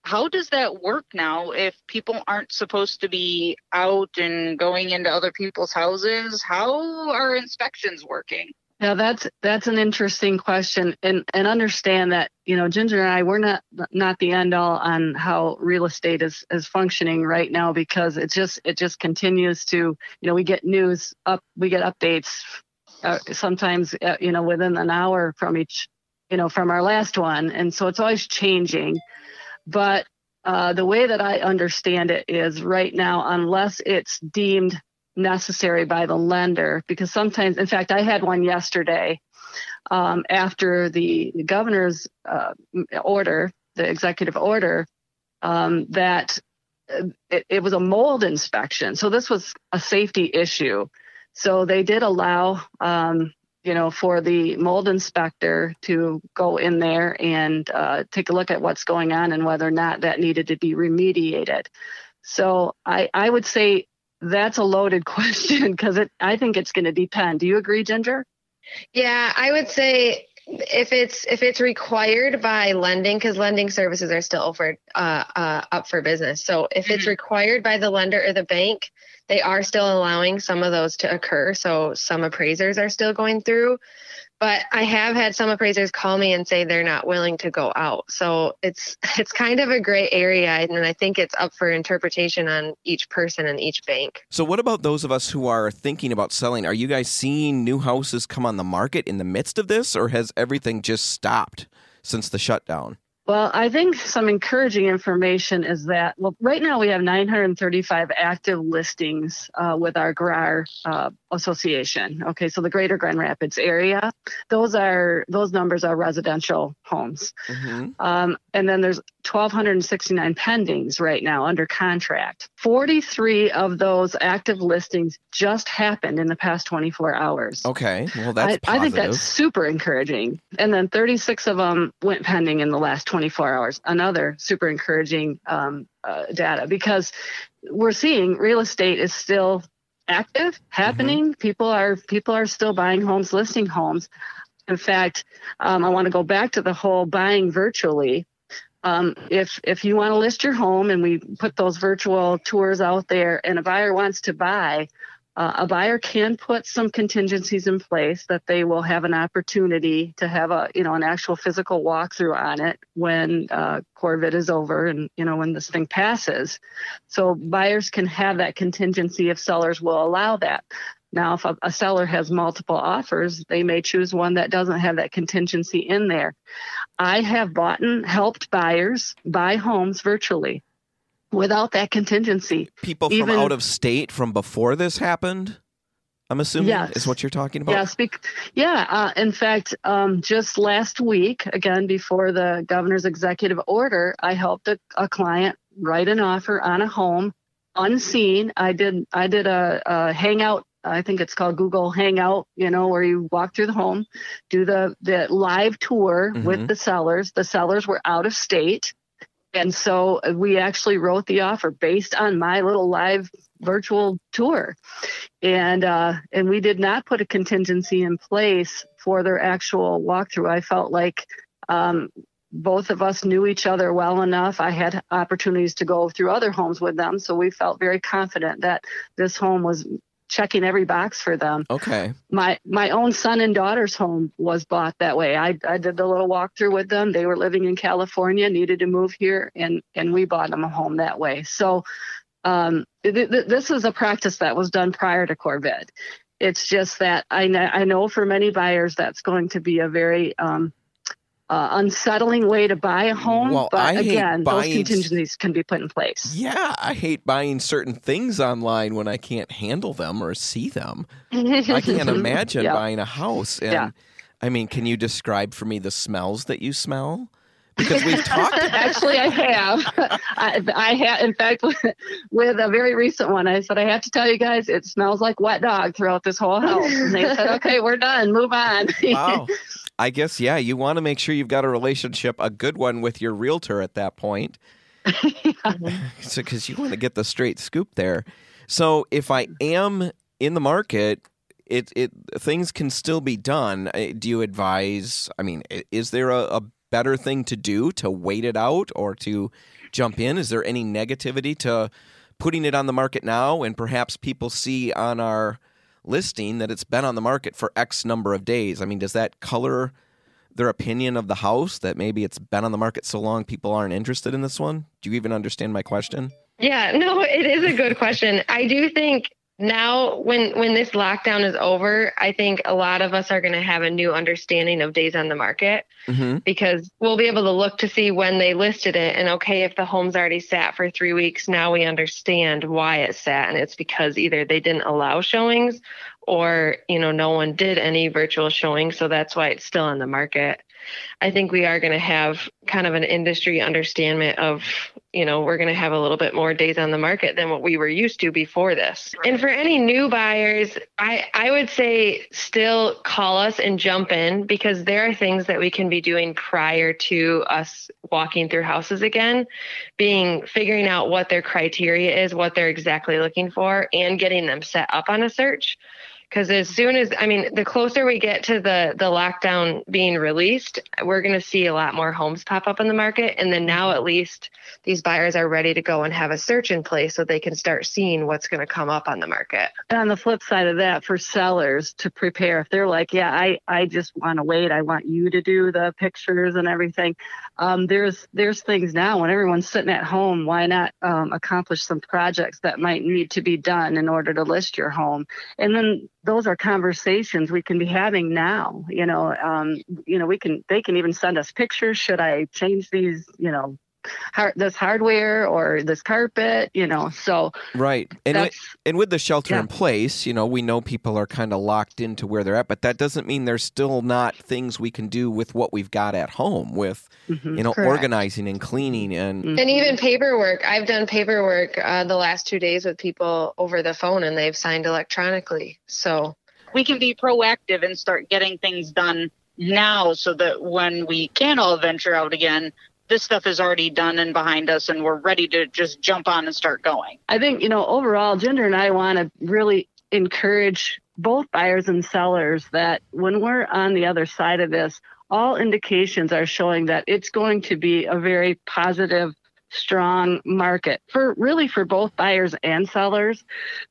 How does that work now if people aren't supposed to be out and going into other people's houses? How are inspections working? Now, that's that's an interesting question. And and understand that, you know, Ginger and I, we're not not the end all on how real estate is, is functioning right now, because it just it just continues to, you know, we get news up, we get updates uh, sometimes, uh, you know, within an hour from each, you know, from our last one. And so it's always changing. But uh, the way that I understand it is right now, unless it's deemed necessary by the lender, because sometimes, in fact, I had one yesterday um, after the governor's uh, order, the executive order, um, that it, it was a mold inspection. So this was a safety issue. So they did allow, um, you know, for the mold inspector to go in there and uh, take a look at what's going on and whether or not that needed to be remediated. So I, I would say that's a loaded question because it I think it's going to depend. Do you agree, Ginger? Yeah, I would say if it's if it's required by lending, because lending services are still offered, uh, uh, up for business. So if mm-hmm. it's required by the lender or the bank, they are still allowing some of those to occur. So some appraisers are still going through, but I have had some appraisers call me and say they're not willing to go out. So it's it's kind of a gray area, and I think it's up for interpretation on each person and each bank. So what about those of us who are thinking about selling? Are you guys seeing new houses come on the market in the midst of this, or has everything just stopped since the shutdown? Well, I think some encouraging information is that, well, right now we have nine hundred thirty-five active listings uh, with our G R A R uh, association. Okay, so the Greater Grand Rapids area, those are those numbers are residential homes. Mm-hmm. Um, and then there's one thousand two hundred sixty-nine pendings right now under contract. forty-three of those active listings just happened in the past twenty-four hours. Okay, well, that's I, positive. I think that's super encouraging. And then thirty-six of them went pending in the last twenty-four hours, another super encouraging um, uh, data, because we're seeing real estate is still active, happening. Mm-hmm. People are people are still buying homes, listing homes. In fact, um, I want to go back to the whole buying virtually. Um, if if you want to list your home, and we put those virtual tours out there, and a buyer wants to buy, uh, a buyer can put some contingencies in place that they will have an opportunity to have a you know an actual physical walkthrough on it when uh, COVID is over and you know when this thing passes. So buyers can have that contingency if sellers will allow that. Now, if a, a seller has multiple offers, they may choose one that doesn't have that contingency in there. I have bought and helped buyers buy homes virtually without that contingency. People Even, from out of state from before this happened, I'm assuming, yes, is what you're talking about? Yes. Bec- yeah. Uh, in fact, um, just last week, again, before the governor's executive order, I helped a, a client write an offer on a home unseen. I did, I did a, a hangout. I think it's called Google Hangout, you know, where you walk through the home, do the, the live tour mm-hmm. with the sellers. The sellers were out of state. And so we actually wrote the offer based on my little live virtual tour. And uh, and we did not put a contingency in place for their actual walkthrough. I felt like um, both of us knew each other well enough. I had opportunities to go through other homes with them. So we felt very confident that this home was checking every box for them. Okay. My my own son and daughter's home was bought that way. I, I did the little walkthrough with them. They were living in California, needed to move here, and, and we bought them a home that way. So um, th- th- this is a practice that was done prior to COVID. It's just that I, kn- I know for many buyers that's going to be a very um, uh, unsettling way to buy a home. Well, but I again, those contingencies can be put in place. Yeah, I hate buying certain things online when I can't handle them or see them. I can't imagine yep. buying a house. And yeah. I mean, can you describe for me the smells that you smell? Because we've talked. Actually, I have. I, I have, in fact, with, with a very recent one, I said, I have to tell you guys, it smells like wet dog throughout this whole house. And they said, okay, we're done. Move on. Wow. I guess, yeah, you want to make sure you've got a relationship, a good one with your realtor at that point. yeah. So, because you want to get the straight scoop there. So if I am in the market, it it things can still be done. Do you advise, I mean, is there a, a better thing to do, to wait it out or to jump in? Is there any negativity to putting it on the market now and perhaps people see on our listing that it's been on the market for X number of days? I mean, does that color their opinion of the house that maybe it's been on the market so long people aren't interested in this one? Do you even understand my question? Yeah, no, it is a good question. I do think now when when this lockdown is over, I think a lot of us are going to have a new understanding of days on the market mm-hmm. because we'll be able to look to see when they listed it. And okay, if the home's already sat for three weeks, now we understand why it sat. And it's because either they didn't allow showings or, you know, no one did any virtual showing. So that's why it's still on the market. I think we are going to have kind of an industry understanding of, you know, we're going to have a little bit more days on the market than what we were used to before this. And for any new buyers, I, I would say still call us and jump in because there are things that we can be doing prior to us walking through houses again, being figuring out what their criteria is, what they're exactly looking for, and getting them set up on a search. Because as soon as, I mean, the closer we get to the, the lockdown being released, we're going to see a lot more homes pop up in the market. And then now at least these buyers are ready to go and have a search in place so they can start seeing what's going to come up on the market. And on the flip side of that, for sellers to prepare, if they're like, yeah, I, I just want to wait. I want you to do the pictures and everything. Um, there's there's things now when everyone's sitting at home, why not um, accomplish some projects that might need to be done in order to list your home? And then those are conversations we can be having now, you know, um, you know, we can, they can even send us pictures. Should I change these, you know, hard, this hardware or this carpet, you know, so. Right. And, it, and with the shelter yeah. in place, you know, we know people are kind of locked into where they're at, but that doesn't mean there's still not things we can do with what we've got at home with, mm-hmm, you know, correct. Organizing and cleaning and. Mm-hmm. And even paperwork. I've done paperwork uh, the last two days with people over the phone and they've signed electronically. So we can be proactive and start getting things done now so that when we can all venture out again, this stuff is already done and behind us and we're ready to just jump on and start going. I think, you know, overall, Ginger and I want to really encourage both buyers and sellers that when we're on the other side of this, all indications are showing that it's going to be a very positive, strong market for really for both buyers and sellers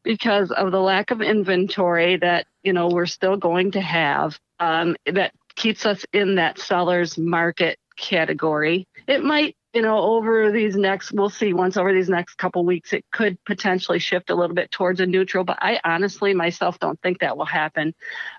because of the lack of inventory that, you know, we're still going to have um, that keeps us in that seller's market category. It might, you know, over these next, we'll see once over these next couple of weeks, it could potentially shift a little bit towards a neutral, but I honestly myself don't think that will happen.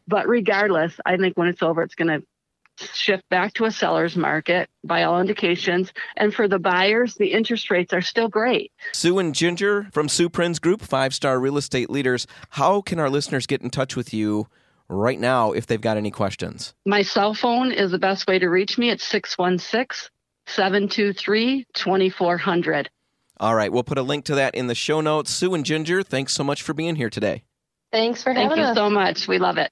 But regardless, I think when it's over, it's going to shift back to a seller's market by all indications. And for the buyers, the interest rates are still great. Sue and Ginger from Sue Prins Group, five-star real estate leaders. How can our listeners get in touch with you right now if they've got any questions? My cell phone is the best way to reach me. It's six one six, seven two three, two four zero zero. All right. We'll put a link to that in the show notes. Sue and Ginger, thanks so much for being here today. Thanks for having us. Thank you so much. We love it.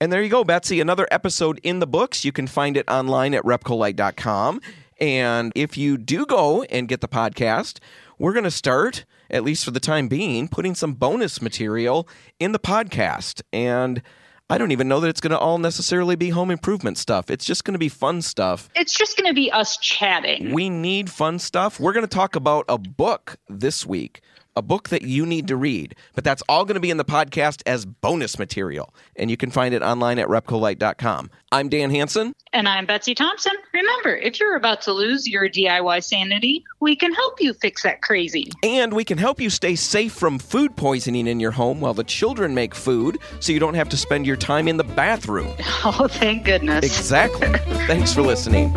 And there you go, Betsy. Another episode in the books. You can find it online at repcolite dot com. And if you do go and get the podcast, we're going to start, at least for the time being, putting some bonus material in the podcast. And I don't even know that it's going to all necessarily be home improvement stuff. It's just going to be fun stuff. It's just going to be us chatting. We need fun stuff. We're going to talk about a book this week a book that you need to read. But that's all going to be in the podcast as bonus material. And you can find it online at repcolite dot com. I'm Dan Hansen. And I'm Betsy Thompson. Remember, if you're about to lose your D I Y sanity, we can help you fix that crazy. And we can help you stay safe from food poisoning in your home while the children make food, so you don't have to spend your time in the bathroom. Oh, thank goodness. Exactly. Thanks for listening.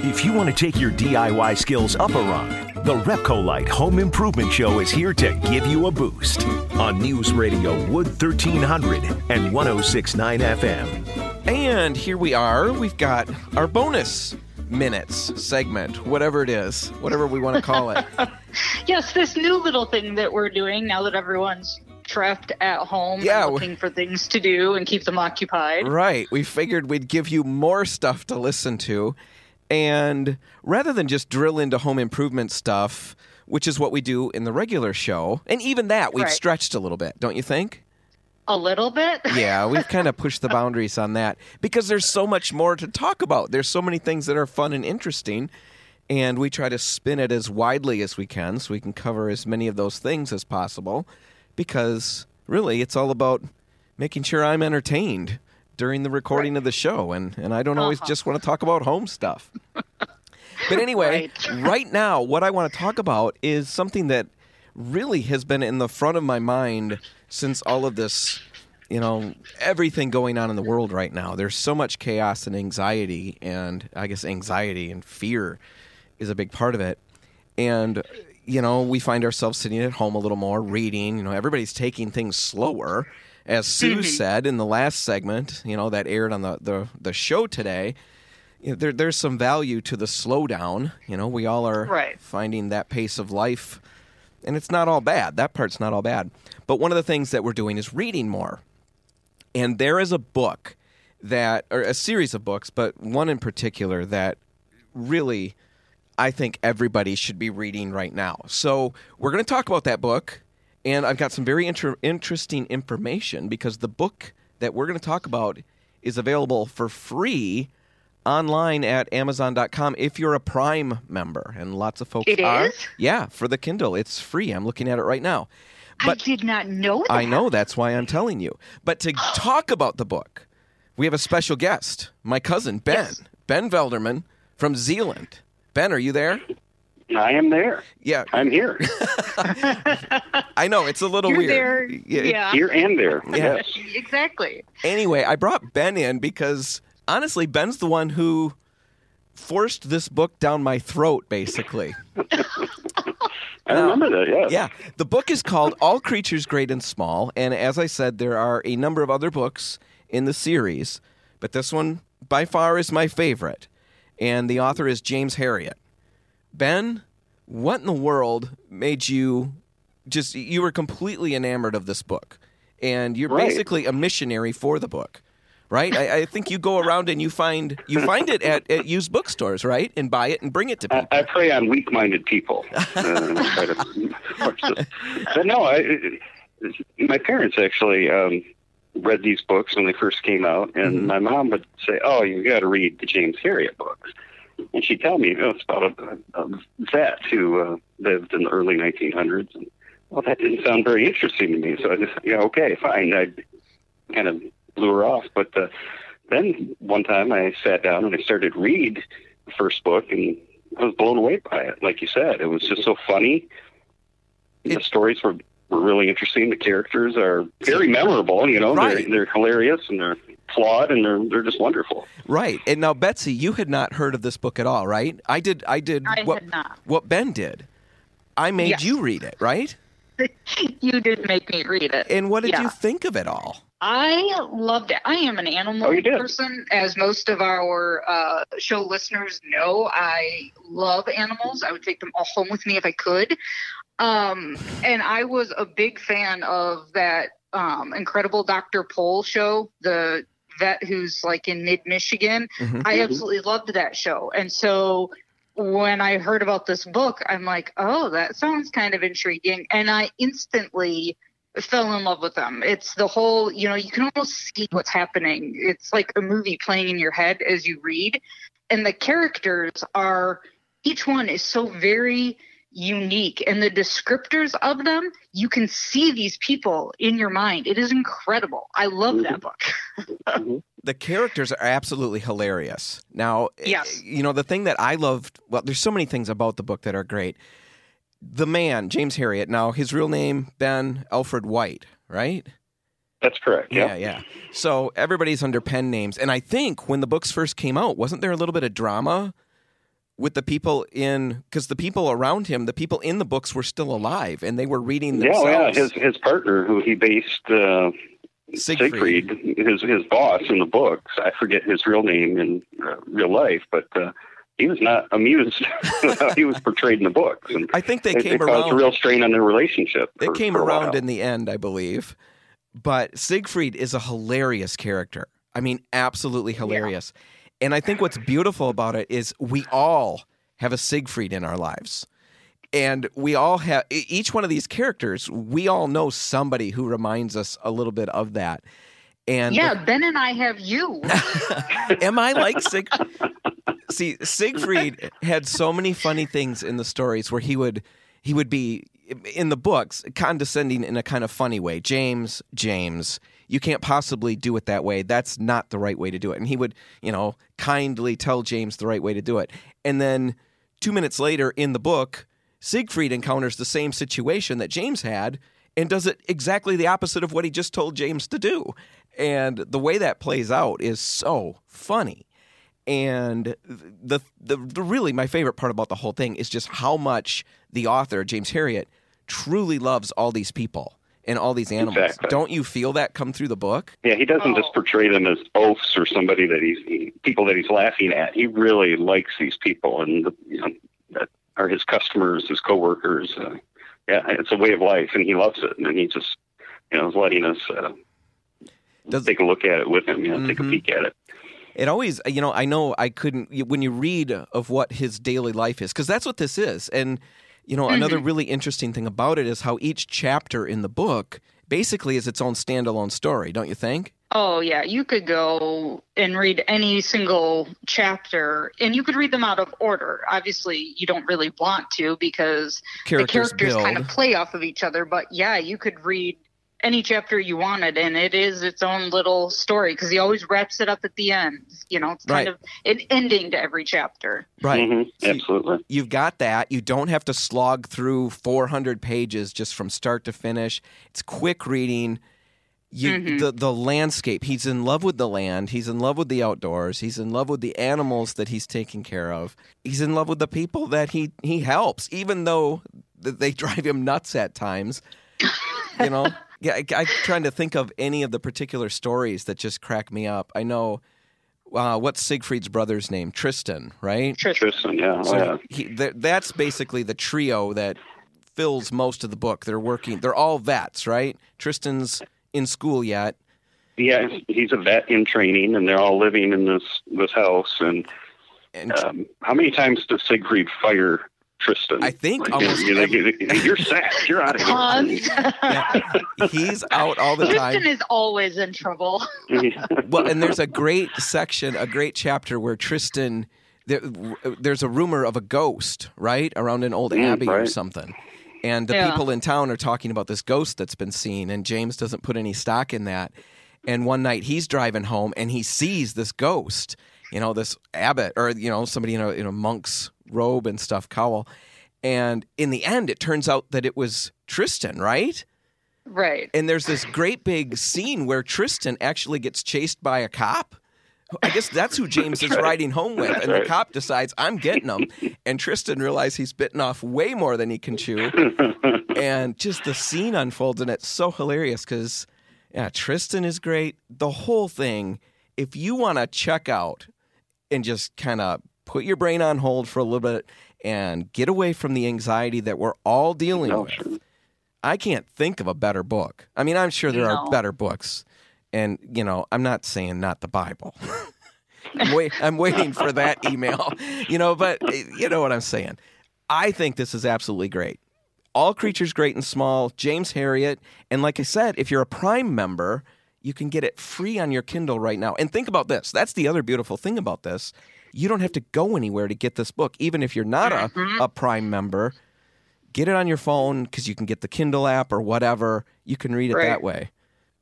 If you want to take your D I Y skills up a rung, the RepcoLite Home Improvement Show is here to give you a boost on News Radio Wood thirteen hundred and one oh six point nine F M. And here we are. We've got our bonus minutes, segment, whatever it is, whatever we want to call it. Yes, this new little thing that we're doing now that everyone's trapped at home, yeah, and looking for things to do and keep them occupied. Right. We figured we'd give you more stuff to listen to. And rather than just drill into home improvement stuff, which is what we do in the regular show, and even that, we've right. stretched a little bit, don't you think? A little bit? Yeah, we've kind of pushed the boundaries on that because there's so much more to talk about. There's so many things that are fun and interesting, and we try to spin it as widely as we can so we can cover as many of those things as possible, because really it's all about making sure I'm entertained during the recording right. of the show, and, and I don't always uh-huh. just want to talk about home stuff. But anyway, right. right now, what I want to talk about is something that really has been in the front of my mind since all of this, you know, everything going on in the world right now. There's so much chaos and anxiety, and I guess anxiety and fear is a big part of it. And, you know, we find ourselves sitting at home a little more, reading. You know, everybody's taking things slower. As Sue mm-hmm. said in the last segment, you know, that aired on the, the, the show today, you know, there, there's some value to the slowdown. You know, we all are right. finding that pace of life, and it's not all bad. That part's not all bad. But one of the things that we're doing is reading more. And there is a book that, or a series of books, but one in particular that really I think everybody should be reading right now. So we're going to talk about that book. And I've got some very inter- interesting information because the book that we're going to talk about is available for free online at Amazon dot com if you're a Prime member. And lots of folks it are. It is? Yeah, for the Kindle. It's free. I'm looking at it right now. But I did not know that. I know. That's why I'm telling you. But to talk about the book, we have a special guest, my cousin, Ben. Yes. Ben Velderman from Zealand. Ben, are you there? I am there. Yeah. I'm here. I know. It's a little You're weird. There. Yeah. yeah. Here and there. Yeah. Exactly. Anyway, I brought Ben in because, honestly, Ben's the one who forced this book down my throat, basically. I now, remember that, yeah. Yeah. The book is called All Creatures Great and Small, and as I said, there are a number of other books in the series, but this one, by far, is my favorite, and the author is James Herriot. Ben, what in the world made you just, you were completely enamored of this book, and you're right. basically a missionary for the book, right? I, I think you go around and you find you find it at, at used bookstores, right? And buy it and bring it to people. I, I prey on weak-minded people. Uh, but no, I, my parents actually um, read these books when they first came out, and mm-hmm. my mom would say, oh, you got to read the James Herriot books. And she'd tell me, you know, it's about a, a vet who uh, lived in the early nineteen hundreds. And, well, that didn't sound very interesting to me. So I just, yeah, okay, fine. I kind of blew her off. But uh, then one time I sat down and I started to read the first book, and I was blown away by it. Like you said, it was just so funny. It, the stories were, were really interesting. The characters are very memorable, you know. Right. They're, they're hilarious and they're flawed, and they're they're just wonderful. Right. And now, Betsy, you had not heard of this book at all, right? I did. I did. I what, had not. What Ben did. I made yes. you read it, right? You did make me read it. And what did yeah. you think of it all? I loved it. I am an animal oh, person, as most of our uh, show listeners know. I love animals. I would take them all home with me if I could. Um, and I was a big fan of that um, incredible Doctor Pol show, the vet who's like in mid-Michigan. Mm-hmm. I absolutely loved that show. And so when I heard about this book, I'm like, oh, that sounds kind of intriguing. And I instantly fell in love with them. It's the whole, you know, you can almost see what's happening. It's like a movie playing in your head as you read. and the characters are, each one is so very unique, and the descriptors of them, you can see these people in your mind. It is incredible. I love mm-hmm. that book. mm-hmm. The characters are absolutely hilarious. Now, yes. you know, the thing that I loved, well, there's so many things about the book that are great. The man, James Herriot, now his real name, Ben Alfred White, right? That's correct. Yeah. yeah, yeah. So everybody's under pen names. And I think when the books first came out, wasn't there a little bit of drama with the people in, because the people around him, the people in the books were still alive and they were reading themselves. Yeah, yeah. His, his partner who he based, uh, Siegfried. Siegfried, his his boss in the books, I forget his real name in uh, real life, but uh, he was not amused how he was portrayed in the books. And I think they it, came it around. It caused a real strain on their relationship. They for, came for around in the end, I believe. But Siegfried is a hilarious character. I mean, absolutely hilarious. Yeah. And I think what's beautiful about it is we all have a Siegfried in our lives. And we all have, each one of these characters, we all know somebody who reminds us a little bit of that. And yeah, the, Ben and I have you. Am I like Siegfried? See, Siegfried had so many funny things in the stories where he would he would be, in the books, condescending in a kind of funny way. James, James. You can't possibly do it that way. That's not the right way to do it. And he would, you know, kindly tell James the right way to do it. And then two minutes later in the book, Siegfried encounters the same situation that James had and does it exactly the opposite of what he just told James to do. And the way that plays out is so funny. And the the, the really my favorite part about the whole thing is just how much the author, James Herriot, truly loves all these people. And all these animals. Exactly. Don't you feel that come through the book? Yeah, he doesn't oh. just portray them as oafs or somebody that he's he, people that he's laughing at. He really likes these people, and the, you know, that are his customers, his coworkers. Uh, yeah, it's a way of life, and he loves it. And he just, you know, is letting us uh, Does, take a look at it with him. You know, mm-hmm. take a peek at it. It always, you know, I know I couldn't when you read of what his daily life is, because that's what this is, and. You know, another mm-hmm. really interesting thing about it is how each chapter in the book basically is its own standalone story, don't you think? Oh, yeah. You could go and read any single chapter, and you could read them out of order. Obviously, you don't really want to because characters the characters build. kind of play off of each other. But, yeah, you could read any chapter you wanted, and it is its own little story because he always wraps it up at the end. You know, it's kind right. of an ending to every chapter. Right. Mm-hmm. So absolutely. You've got that. You don't have to slog through four hundred pages just from start to finish. It's quick reading. You, mm-hmm. the, the landscape. He's in love with the land. He's in love with the outdoors. He's in love with the animals that he's taking care of. He's in love with the people that he, he helps, even though they drive him nuts at times. You know? Yeah, I, I'm trying to think of any of the particular stories that just crack me up. I know, uh, what's Siegfried's brother's name? Tristan, right? Tristan, yeah. So yeah. He, th- that's basically the trio that fills most of the book. They're working. They're all vets, right? Tristan's in school yet. Yeah, he's a vet in training, and they're all living in this, this house. And, and um, how many times does Siegfried fire Tristan? I think like, almost. You're, every... you're sacked. You're out of here. Yeah, he's out all the Tristan time. Tristan is always in trouble. Well, and there's a great section, a great chapter where Tristan, there, there's a rumor of a ghost, right? Around an old mm, abbey right. or something. And the yeah. people in town are talking about this ghost that's been seen, and James doesn't put any stock in that. And one night he's driving home and he sees this ghost, you know, this abbot or, you know, somebody in a, in a monk's robe and stuff, cowl. And in the end, it turns out that it was Tristan, right? Right. And there's this great big scene where Tristan actually gets chased by a cop. I guess that's who James is riding home with. And the cop decides, I'm getting him. And Tristan realizes he's bitten off way more than he can chew. And just the scene unfolds, and it's so hilarious because, yeah, Tristan is great. The whole thing, if you want to check out and just kind of put your brain on hold for a little bit and get away from the anxiety that we're all dealing no, with. Sure. I can't think of a better book. I mean, I'm sure there no. are better books. And, you know, I'm not saying not the Bible. I'm, wait, I'm waiting for that email, you know, but you know what I'm saying. I think this is absolutely great. All Creatures Great and Small, James Herriot. And like I said, if you're a Prime member, you can get it free on your Kindle right now. And think about this. That's the other beautiful thing about this. you don't have to go anywhere to get this book. Even if you're not a, a Prime member, get it on your phone because you can get the Kindle app or whatever. You can read it right. that way.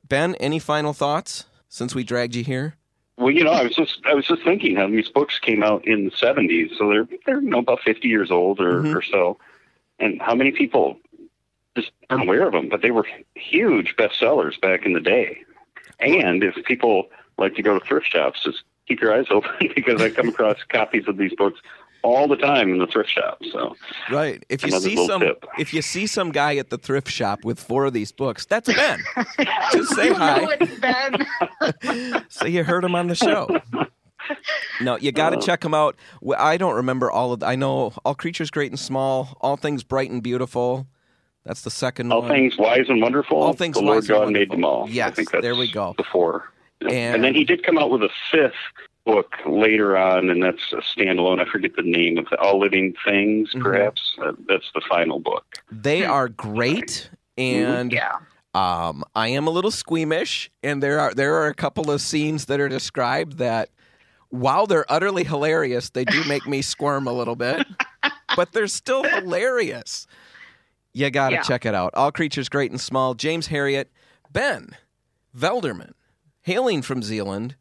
Ben, any final thoughts since we dragged you here? Well, you know, I was just I was just thinking how these books came out in the seventies, so they're they're you know, about fifty years old or, mm-hmm. or so, and how many people just aren't aware of them? But they were huge bestsellers back in the day. And if people like to go to thrift shops, just keep your eyes open because I come across copies of these books all the time in the thrift shop. So right, if you see some tip. if you see some guy at the thrift shop with four of these books, that's Ben. Just say hi. Ben. So you heard him on the show. No, you got to uh, check him out. I don't remember all of. The, I know All Creatures Great and Small, All Things Bright and Beautiful. That's the second all one. All Things Wise and Wonderful. All Things the Lord Wise God and Made Them All. Yes, I think that's there we go. Before. Yeah. And, and then he did come out with a fifth book later on, and that's a standalone. I forget the name of it. All Living Things, perhaps. Mm-hmm. Uh, that's the final book. They are great, and yeah. um, I am a little squeamish, and there are there are a couple of scenes that are described that, while they're utterly hilarious, they do make me squirm a little bit, but they're still hilarious. You got to yeah. check it out. All Creatures Great and Small, James Herriot, Ben Velderman, hailing from Zealand.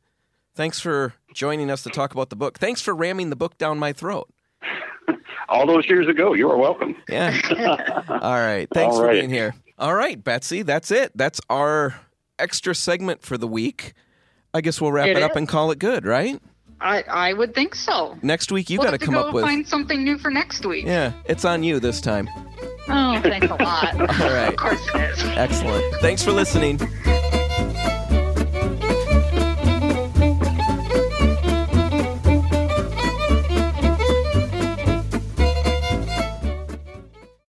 Thanks for joining us to talk about the book. Thanks for ramming the book down my throat. All those years ago, you are welcome. Yeah. All right. Thanks All right. for being here. All right, Betsy, that's it. That's our extra segment for the week. I guess we'll wrap it, it up and call it good, right? I, I would think so. Next week, you we'll got to come go up with... find something new for next week. Yeah, it's on you this time. Oh, thanks a lot. All right. Of course it is. Excellent. Thanks for listening.